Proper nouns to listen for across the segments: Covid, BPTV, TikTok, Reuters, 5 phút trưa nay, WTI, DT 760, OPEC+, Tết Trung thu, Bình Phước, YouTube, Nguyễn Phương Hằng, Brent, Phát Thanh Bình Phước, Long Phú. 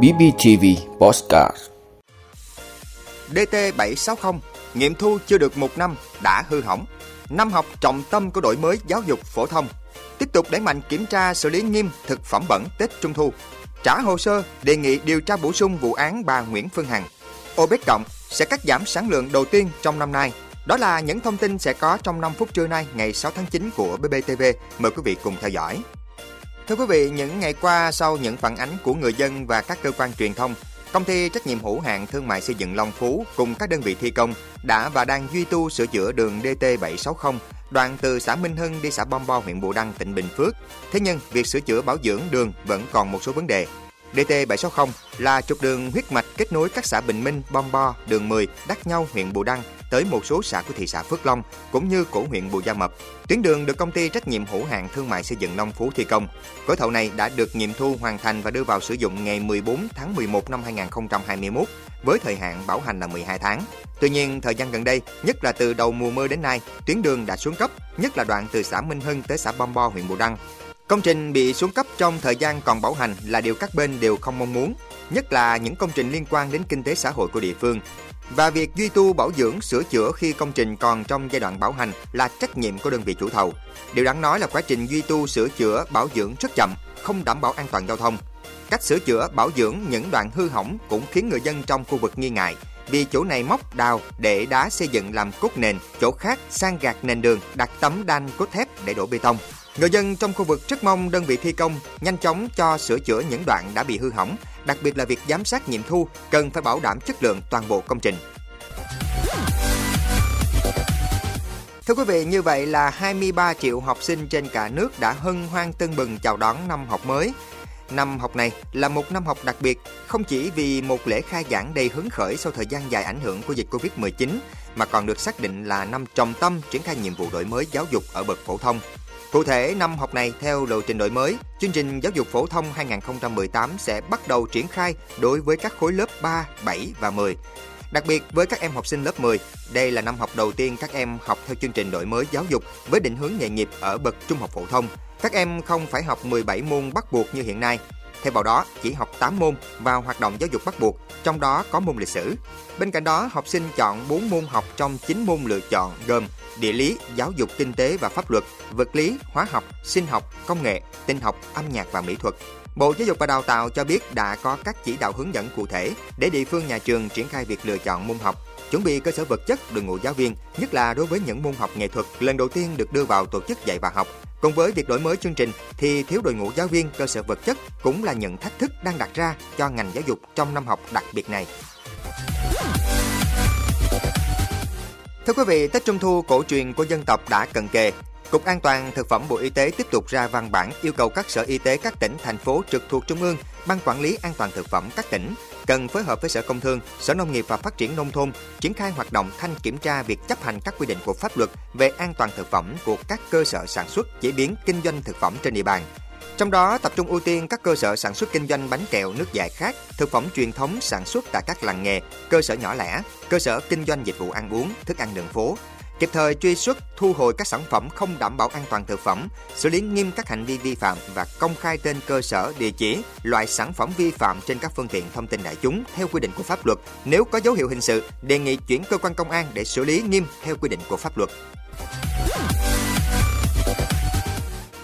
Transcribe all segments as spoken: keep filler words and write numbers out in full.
bê pê tê vê Podcast. đê tê bảy sáu không nghiệm thu chưa được một năm đã hư hỏng. Năm học trọng tâm của đổi mới giáo dục phổ thông. Tiếp tục đẩy mạnh kiểm tra xử lý nghiêm thực phẩm bẩn Tết Trung thu. Trả hồ sơ đề nghị điều tra bổ sung vụ án bà Nguyễn Phương Hằng. OPEC+ sẽ cắt giảm sản lượng đầu tiên trong năm nay. Đó là những thông tin sẽ có trong năm phút trưa nay ngày sáu tháng chín của bê pê tê vê. Mời quý vị cùng theo dõi. Thưa quý vị, những ngày qua sau những phản ánh của người dân và các cơ quan truyền thông, Công ty trách nhiệm hữu hạn thương mại xây dựng Long Phú cùng các đơn vị thi công đã và đang duy tu sửa chữa đường đê tê bảy sáu không, đoạn từ xã Minh Hưng đi xã Bom Bo, huyện Bù Đăng, tỉnh Bình Phước. Thế nhưng, việc sửa chữa bảo dưỡng đường vẫn còn một số vấn đề. đê tê bảy sáu không là trục đường huyết mạch kết nối các xã Bình Minh, Bom Bo, Đường mười, Đắc Nhau, huyện Bù Đăng tới một số xã của thị xã Phước Long cũng như của huyện Bù Gia Mập. Tuyến đường được công ty trách nhiệm hữu hạn thương mại xây dựng Long Phú thi công. Gói thầu này đã được nghiệm thu hoàn thành và đưa vào sử dụng ngày mười bốn tháng mười một năm hai nghìn không trăm hai mươi mốt với thời hạn bảo hành là mười hai tháng. Tuy nhiên, thời gian gần đây, nhất là từ đầu mùa mưa đến nay, tuyến đường đã xuống cấp, nhất là đoạn từ xã Minh Hưng tới xã Bom Bo, huyện Bù Đăng. Công trình bị xuống cấp trong thời gian còn bảo hành là điều các bên đều không mong muốn, nhất là những công trình liên quan đến kinh tế xã hội của địa phương. Và việc duy tu bảo dưỡng sửa chữa khi công trình còn trong giai đoạn bảo hành là trách nhiệm của đơn vị chủ thầu. Điều đáng nói là quá trình duy tu sửa chữa bảo dưỡng rất chậm, không đảm bảo an toàn giao thông. Cách sửa chữa bảo dưỡng những đoạn hư hỏng cũng khiến người dân trong khu vực nghi ngại, vì chỗ này móc đào để đá xây dựng làm cốt nền, chỗ khác san gạt nền đường đặt tấm đan cốt thép để đổ bê tông. Người dân trong khu vực rất mong đơn vị thi công nhanh chóng cho sửa chữa những đoạn đã bị hư hỏng, đặc biệt là việc giám sát nghiệm thu cần phải bảo đảm chất lượng toàn bộ công trình. Thưa quý vị, như vậy là hai mươi ba triệu học sinh trên cả nước đã hân hoan tưng bừng chào đón năm học mới. Năm học này là một năm học đặc biệt, không chỉ vì một lễ khai giảng đầy hứng khởi sau thời gian dài ảnh hưởng của dịch Covid mười chín, mà còn được xác định là năm trọng tâm triển khai nhiệm vụ đổi mới giáo dục ở bậc phổ thông. Cụ thể, năm học này theo lộ trình đổi mới, chương trình giáo dục phổ thông hai nghìn không trăm mười tám sẽ bắt đầu triển khai đối với các khối lớp ba, bảy và mười. Đặc biệt với các em học sinh lớp mười, đây là năm học đầu tiên các em học theo chương trình đổi mới giáo dục với định hướng nghề nghiệp ở bậc trung học phổ thông. Các em không phải học mười bảy môn bắt buộc như hiện nay. Thay vào đó, chỉ học tám môn vào hoạt động giáo dục bắt buộc, trong đó có môn lịch sử. Bên cạnh đó, học sinh chọn bốn môn học trong chín môn lựa chọn gồm địa lý, giáo dục kinh tế và pháp luật, vật lý, hóa học, sinh học, công nghệ, tin học, âm nhạc và mỹ thuật. Bộ Giáo dục và Đào tạo cho biết đã có các chỉ đạo hướng dẫn cụ thể để địa phương nhà trường triển khai việc lựa chọn môn học, chuẩn bị cơ sở vật chất, đội ngũ giáo viên, nhất là đối với những môn học nghệ thuật lần đầu tiên được đưa vào tổ chức dạy và học. Cùng với việc đổi mới chương trình thì thiếu đội ngũ giáo viên, cơ sở vật chất cũng là những thách thức đang đặt ra cho ngành giáo dục trong năm học đặc biệt này. Thưa quý vị, Tết Trung thu cổ truyền của dân tộc đã cận kề. Cục An toàn Thực phẩm Bộ Y tế tiếp tục ra văn bản yêu cầu các sở y tế các tỉnh, thành phố trực thuộc Trung ương, Ban Quản lý An toàn Thực phẩm các tỉnh cần phối hợp với Sở Công Thương, Sở Nông nghiệp và Phát triển Nông thôn triển khai hoạt động thanh kiểm tra việc chấp hành các quy định của pháp luật về an toàn thực phẩm của các cơ sở sản xuất, chế biến, kinh doanh thực phẩm trên địa bàn. Trong đó, tập trung ưu tiên các cơ sở sản xuất kinh doanh bánh kẹo, nước giải khát, thực phẩm truyền thống sản xuất tại các làng nghề, cơ sở nhỏ lẻ, cơ sở kinh doanh dịch vụ ăn uống, thức ăn đường phố. Kịp thời truy xuất, thu hồi các sản phẩm không đảm bảo an toàn thực phẩm, xử lý nghiêm các hành vi vi phạm và công khai tên cơ sở, địa chỉ, loại sản phẩm vi phạm trên các phương tiện thông tin đại chúng theo quy định của pháp luật. Nếu có dấu hiệu hình sự, đề nghị chuyển cơ quan công an để xử lý nghiêm theo quy định của pháp luật.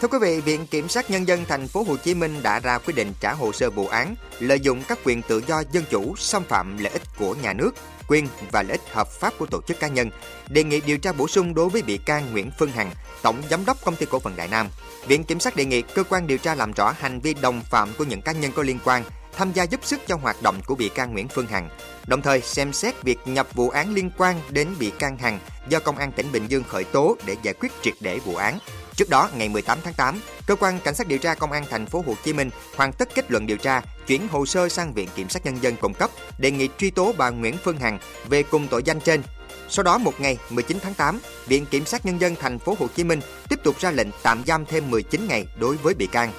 Thưa quý vị, Viện Kiểm sát Nhân dân Thành phố Hồ Chí Minh đã ra quyết định trả hồ sơ vụ án lợi dụng các quyền tự do dân chủ xâm phạm lợi ích của nhà nước, quyền và lợi ích hợp pháp của tổ chức cá nhân, đề nghị điều tra bổ sung đối với bị can Nguyễn Phương Hằng, tổng giám đốc Công ty Cổ phần Đại Nam. Viện Kiểm sát đề nghị cơ quan điều tra làm rõ hành vi đồng phạm của những cá nhân có liên quan tham gia giúp sức cho hoạt động của bị can Nguyễn Phương Hằng, đồng thời xem xét việc nhập vụ án liên quan đến bị can Hằng do Công an tỉnh Bình Dương khởi tố để giải quyết triệt để vụ án. Trước đó, ngày mười tám tháng tám, Cơ quan Cảnh sát điều tra Công an Thành phố Hồ Chí Minh hoàn tất kết luận điều tra, chuyển hồ sơ sang Viện Kiểm sát Nhân dân cung cấp, đề nghị truy tố bà Nguyễn Phương Hằng về cùng tội danh trên. Sau đó, một ngày mười chín tháng tám, Viện Kiểm sát Nhân dân Thành phố Hồ Chí Minh tiếp tục ra lệnh tạm giam thêm mười chín ngày đối với bị can.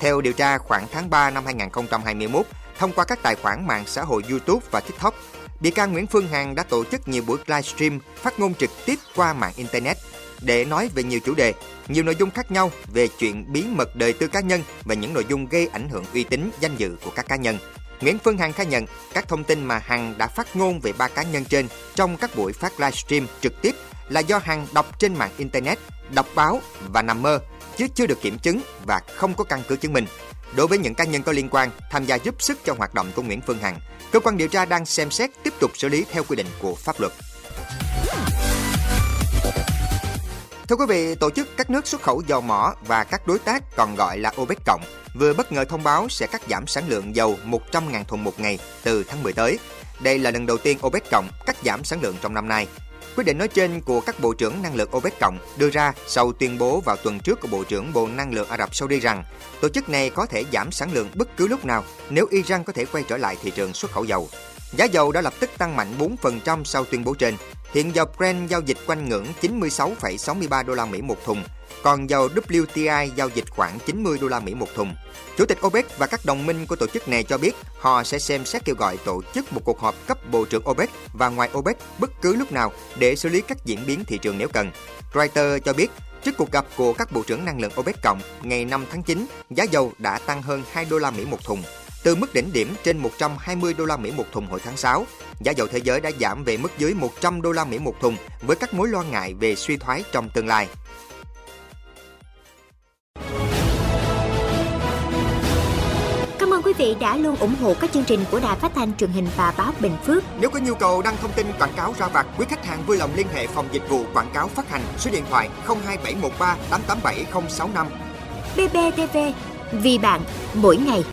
Theo điều tra, khoảng tháng ba năm hai nghìn không trăm hai mươi mốt, thông qua các tài khoản mạng xã hội YouTube và TikTok, bị can Nguyễn Phương Hằng đã tổ chức nhiều buổi livestream, phát ngôn trực tiếp qua mạng Internet. để nói về nhiều chủ đề, nhiều nội dung khác nhau về chuyện bí mật đời tư cá nhân và những nội dung gây ảnh hưởng uy tín, danh dự của các cá nhân. Nguyễn Phương Hằng khai nhận các thông tin mà Hằng đã phát ngôn về ba cá nhân trên trong các buổi phát livestream trực tiếp là do Hằng đọc trên mạng Internet, đọc báo và nằm mơ, chứ chưa được kiểm chứng và không có căn cứ chứng minh. Đối với những cá nhân có liên quan tham gia giúp sức cho hoạt động của Nguyễn Phương Hằng, cơ quan điều tra đang xem xét tiếp tục xử lý theo quy định của pháp luật. Thưa quý vị, tổ chức các nước xuất khẩu dầu mỏ và các đối tác còn gọi là OPEC+ vừa bất ngờ thông báo sẽ cắt giảm sản lượng dầu một trăm nghìn thùng một ngày từ tháng mười tới. Đây là lần đầu tiên OPEC+ cắt giảm sản lượng trong năm nay. Quyết định nói trên của các bộ trưởng năng lượng OPEC+ đưa ra sau tuyên bố vào tuần trước của Bộ trưởng Bộ Năng lượng Ả Rập Saudi rằng tổ chức này có thể giảm sản lượng bất cứ lúc nào nếu Iran có thể quay trở lại thị trường xuất khẩu dầu. Giá dầu đã lập tức tăng mạnh bốn phần trăm sau tuyên bố trên. Hiện dầu Brent giao dịch quanh ngưỡng chín mươi sáu phẩy sáu ba đô la Mỹ một thùng, còn dầu W T I giao dịch khoảng chín mươi đô la Mỹ một thùng. Chủ tịch OPEC và các đồng minh của tổ chức này cho biết họ sẽ xem xét kêu gọi tổ chức một cuộc họp cấp bộ trưởng OPEC và ngoài OPEC bất cứ lúc nào để xử lý các diễn biến thị trường nếu cần. Reuters cho biết, trước cuộc gặp của các bộ trưởng năng lượng OPEC cộng ngày năm tháng chín, giá dầu đã tăng hơn hai đô la Mỹ một thùng. Từ mức đỉnh điểm trên một trăm hai mươi đô la Mỹ một thùng hồi tháng sáu, giá dầu thế giới đã giảm về mức dưới một trăm đô la Mỹ một thùng với các mối lo ngại về suy thoái trong tương lai. Cảm ơn quý vị đã luôn ủng hộ các chương trình của Đài Phát thanh Truyền hình và Báo Bình Phước. Nếu có nhu cầu đăng thông tin quảng cáo ra vặt, quý khách hàng vui lòng liên hệ phòng dịch vụ quảng cáo phát hành số điện thoại không hai bảy một ba tám tám bảy không sáu năm. bê pê tê vê, vì bạn mỗi ngày.